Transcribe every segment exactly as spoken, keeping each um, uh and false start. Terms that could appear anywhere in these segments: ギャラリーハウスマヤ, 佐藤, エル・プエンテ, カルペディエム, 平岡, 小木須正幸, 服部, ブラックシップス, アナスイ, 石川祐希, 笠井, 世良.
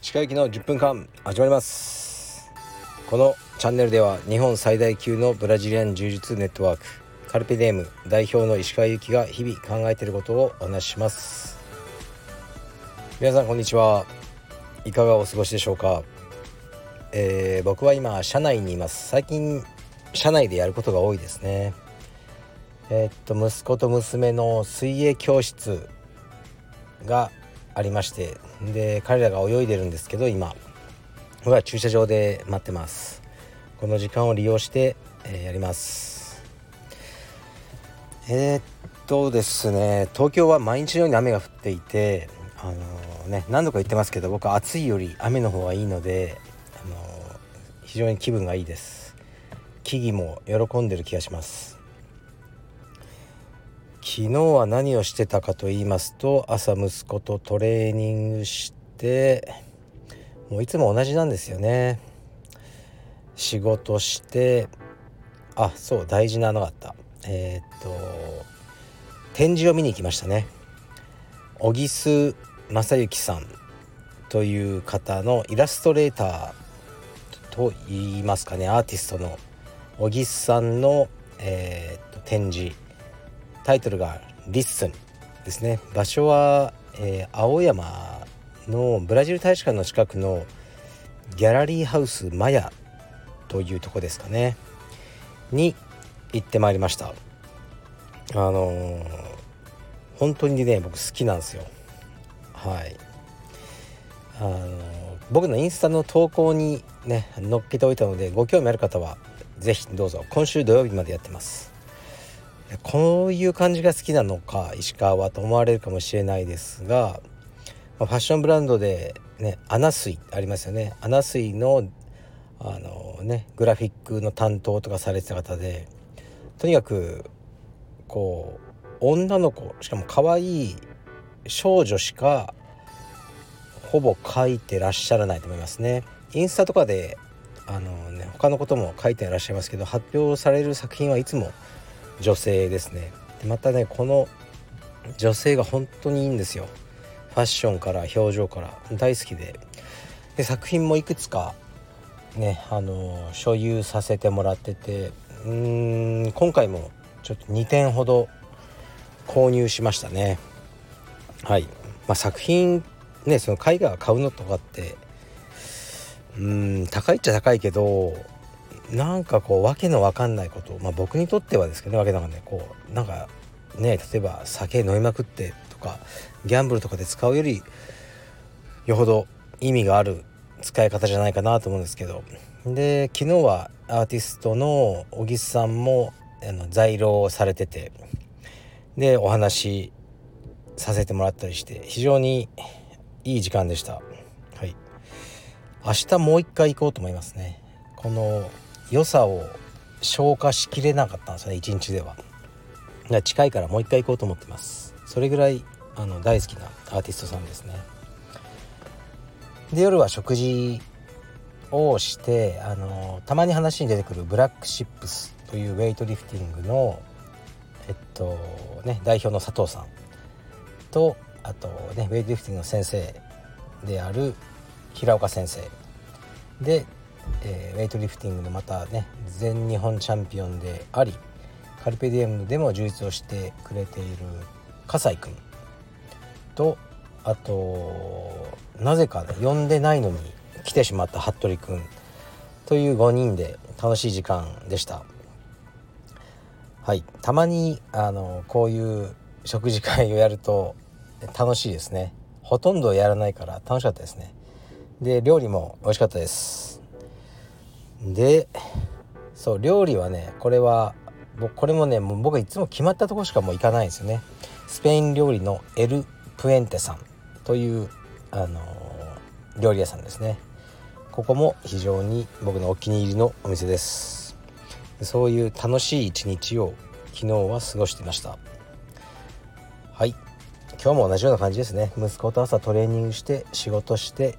近行きのじゅっぷんかん始まります。このチャンネルでは日本最大級のブラジリアン柔術ネットワークカルペディエム代表の石川祐希が日々考えていることをお話しします。皆さんこんにちは、いかがお過ごしでしょうか。えー、僕は今社内にいます。最近社内でやることが多いですね。えー、っと息子と娘の水泳教室がありまして、で彼らが泳いでるんですけど、今僕は駐車場で待ってます。この時間を利用して、えー、やります。えー、っとですね東京は毎日のように雨が降っていて、あのー、ね何度か言ってますけど、僕は暑いより雨の方がいいので、あのー、非常に気分がいいです。木々も喜んでる気がします。昨日は何をしてたかと言いますと、朝息子とトレーニングして、もういつも同じなんですよね。仕事して、あ、そう大事なのがあったえー、っと展示を見に行きましたね。小木須正幸さんという方のイラストレーターと言いますかね、アーティストの小木須さんの、えー、っと展示、タイトルがリッスンですね。場所は、えー、青山のブラジル大使館の近くのギャラリーハウスマヤというとこですかねに行ってまいりました。あのー、本当にね僕好きなんですよ。はい、あのー、僕のインスタの投稿にね載っけておいたので、ご興味ある方はぜひどうぞ。今週土曜日までやってます。こういう感じが好きなのか石川はと思われるかもしれないですが、ファッションブランドでね、アナスイありますよね。アナスイのあのねグラフィックの担当とかされてた方で、とにかくこう女の子、しかも可愛い少女しかほぼ描いてらっしゃらないと思いますね。インスタとかであのね他のことも書いてらっしゃいますけど、発表される作品はいつも女性ですね。でまたねこの女性が本当にいいんですよ。ファッションから表情から大好きで、で作品もいくつかねあの所有させてもらってて、うーん今回もちょっとにてんほど購入しましたね。はい、まあ、作品ねその絵画買うのとかってうーん高いっちゃ高いけど、なんかこうわけのわかんないこと、まあ、僕にとってはですけどね、わけなんかねこうなんかね例えば酒飲みまくってとかギャンブルとかで使うよりよほど意味がある使い方じゃないかなと思うんですけど、で昨日はアーティストの小木さんもあの在廊をされてて、でお話させてもらったりして非常にいい時間でした。はい、明日もう一回行こうと思いますね。この良さを消化しきれなかったんですよね、一日では。近いからもう一回行こうと思ってます。それぐらいあの大好きなアーティストさんですね。で夜は食事をして、あのたまに話に出てくるブラックシップスというウェイトリフティングのえっとね代表の佐藤さんと、あとねウェイトリフティングの先生である平岡先生で、えー、ウェイトリフティングのまたね全日本チャンピオンでありカルペディエムでも充実をしてくれている笠井くんと、あとなぜかね呼んでないのに来てしまった服部くんというごにんで楽しい時間でした。はい、たまにあのこういう食事会をやると楽しいですね。ほとんどやらないから楽しかったですね。で料理も美味しかったです。でそう料理はねこれは僕これもねもう僕いつも決まったとこしかもう行かないんですよね。スペイン料理のエル・プエンテさんという、あのー、料理屋さんですね。ここも非常に僕のお気に入りのお店です。そういう楽しい一日を昨日は過ごしていました。はい、今日も同じような感じですね。息子と朝トレーニングして、仕事して、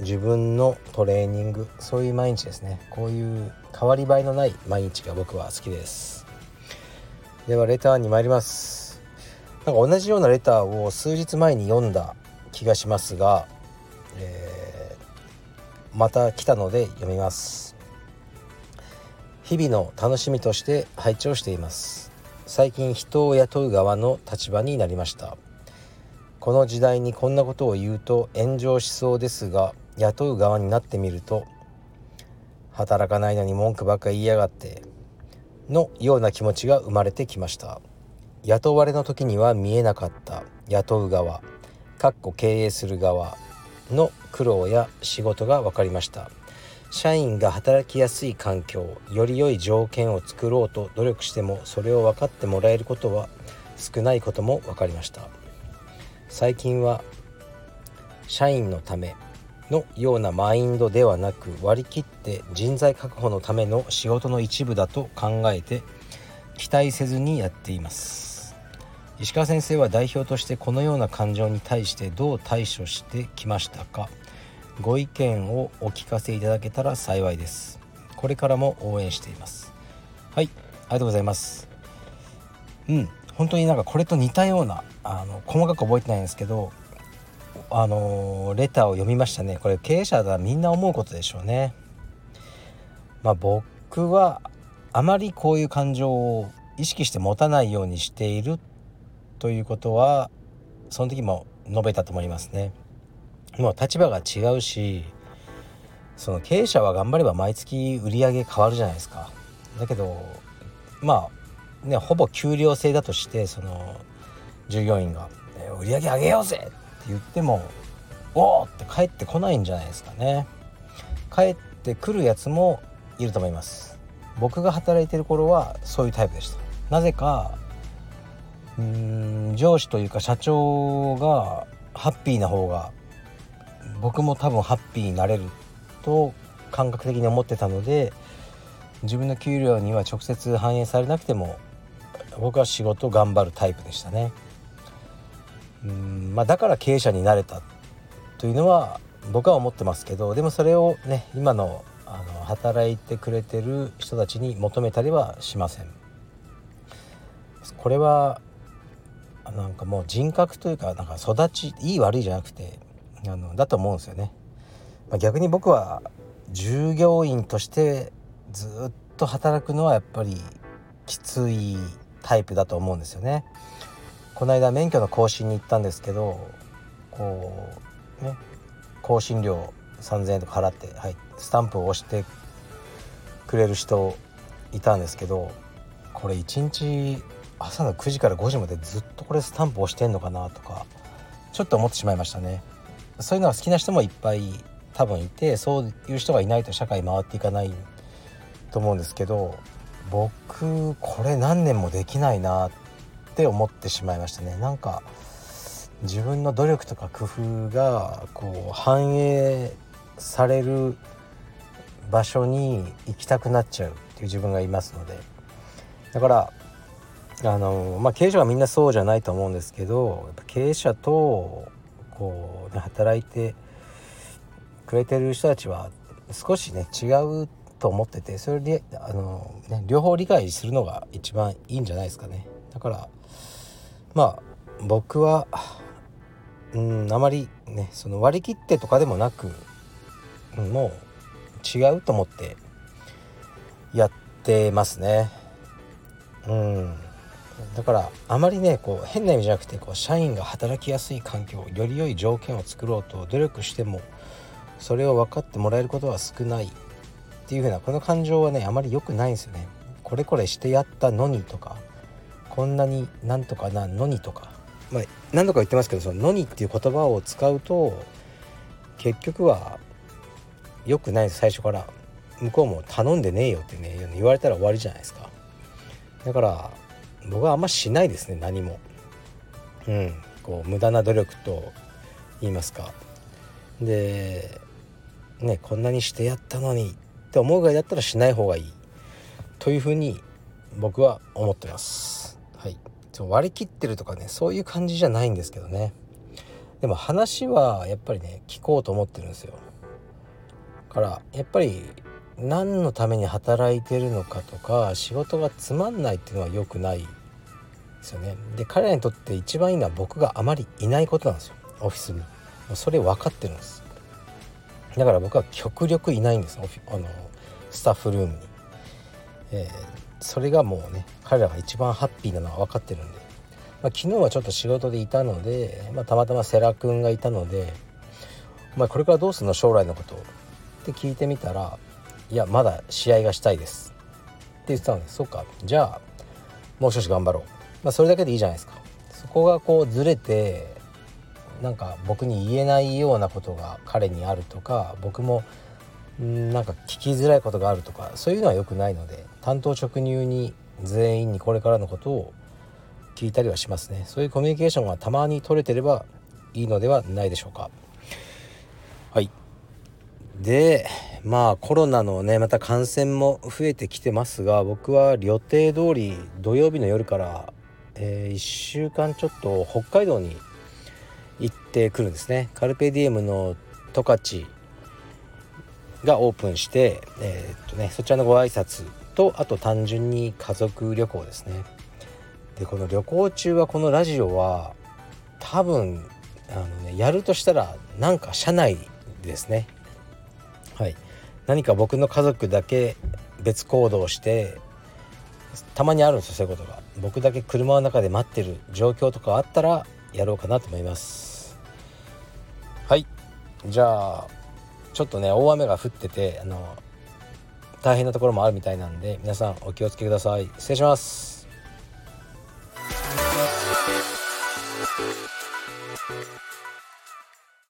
自分のトレーニング、そういう毎日ですね。こういう変わり映えのない毎日が僕は好きです。ではレターに参ります。なんか同じようなレターを数日前に読んだ気がしますが、えー、また来たので読みます。日々の楽しみとして拝聴しています。最近人を雇う側の立場になりました。この時代にこんなことを言うと炎上しそうですが、雇う側になってみると働かないのに文句ばっか言いやがってのような気持ちが生まれてきました。雇われの時には見えなかった雇う側経営する側の苦労や仕事が分かりました。社員が働きやすい環境、より良い条件を作ろうと努力してもそれを分かってもらえることは少ないことも分かりました。最近は社員のためのようなマインドではなく、割り切って人材確保のための仕事の一部だと考えて期待せずにやっています。石川先生は代表としてこのような感情に対してどう対処してきましたか？ご意見をお聞かせいただけたら幸いです。これからも応援しています。はい、ありがとうございます。うん、本当になんかこれと似たようなあの細かく覚えてないんですけどあのレターを読みましたね。これ経営者だみんな思うことでしょうね。まあ僕はあまりこういう感情を意識して持たないようにしているということはその時も述べたと思いますね。もう立場が違うし、その経営者は頑張れば毎月売り上げ変わるじゃないですか。だけどまあね、ほぼ給料制だとして、その従業員が売り上げ上げようぜ言ってもおーって帰ってこないんじゃないですかね。帰ってくるやつもいると思います。僕が働いてる頃はそういうタイプでした。なぜかうーん上司というか社長がハッピーな方が僕も多分ハッピーになれると感覚的に思ってたので、自分の給料には直接反映されなくても僕は仕事を頑張るタイプでしたね。うーんまあ、だから経営者になれたというのは僕は思ってますけど、でもそれをね今 の, あの働いてくれてる人たちに求めたりはしません。これはなんかもう人格というか、なんか育ちいい悪いじゃなくてあのだと思うんですよね。まあ、逆に僕は従業員としてずっと働くのはやっぱりきついタイプだと思うんですよね。この間免許の更新に行ったんですけど、こうね更新料さんぜんえんとか払って、はい、スタンプを押してくれる人いたんですけど、これいちにち朝のくじからごじまでずっとこれスタンプ押してんのかなとかちょっと思ってしまいましたね。そういうのが好きな人もいっぱい多分いて、そういう人がいないと社会回っていかないと思うんですけど、僕これ何年もできないなってって思ってしまいましたね。なんか自分の努力とか工夫がこう反映される場所に行きたくなっちゃうっていう自分がいますので、だからあの、まあ、経営者はみんなそうじゃないと思うんですけど、やっぱ経営者とこう、ね、働いてくれてる人たちは少しね違うと思ってて、それであの、ね、両方理解するのが一番いいんじゃないですかね。だからまあ僕はうんあまりねその割り切ってとかでもなく、もう違うと思ってやってますね。うんだからあまりねこう変な意味じゃなくて、こう社員が働きやすい環境、より良い条件を作ろうと努力してもそれを分かってもらえることは少ないっていうふうなこの感情はねあまり良くないんですよね。これこれしてやったのにとか、こんなになんとかなのにとか、まあ、何度か言ってますけど、そののにっていう言葉を使うと結局は良くないです。最初から向こうも頼んでねえよってね言われたら終わりじゃないですか。だから僕はあんましないですね何も。うんこう無駄な努力と言いますかでね、こんなにしてやったのにって思うぐらいだったらしない方がいいというふうに僕は思ってます。はい、割り切ってるとかねそういう感じじゃないんですけどね。でも話はやっぱりね聞こうと思ってるんですよ。だからやっぱり何のために働いてるのかとか、仕事がつまんないっていうのは良くないですよね。で彼らにとって一番いいのは僕があまりいないことなんですよ、オフィスに。もうそれ分かってるんです。だから僕は極力いないんです、あのスタッフルームに、えー、それがもうね彼らが一番ハッピーなのは分かってるんで、まあ、昨日はちょっと仕事でいたので、まあ、たまたま世良くんがいたので、まあ、これからどうするの将来のことって聞いてみたら、いやまだ試合がしたいですって言ってたので、そうかじゃあもう少し頑張ろう、まあ、それだけでいいじゃないですか。そこがこうずれて、なんか僕に言えないようなことが彼にあるとか、僕もなんか聞きづらいことがあるとか、そういうのは良くないので、単刀直入に全員にこれからのことを聞いたりはしますね。そういうコミュニケーションがたまに取れてればいいのではないでしょうか。はい。で、まあコロナのねまた感染も増えてきてますが、僕は予定通り土曜日の夜から、えー、いっしゅうかんちょっと北海道に行ってくるんですね。カルペディエムの十勝がオープンして、えーっとね、そちらのご挨拶と、あと単純に家族旅行ですね。でこの旅行中はこのラジオは多分あの、ね、やるとしたらなんか車内ですね。はい、何か僕の家族だけ別行動して、たまにあるんですよそういうことが。僕だけ車の中で待ってる状況とかあったらやろうかなと思います。はい、じゃあちょっとね大雨が降っててあの大変なところもあるみたいなんで、皆さんお気をつけください。失礼します。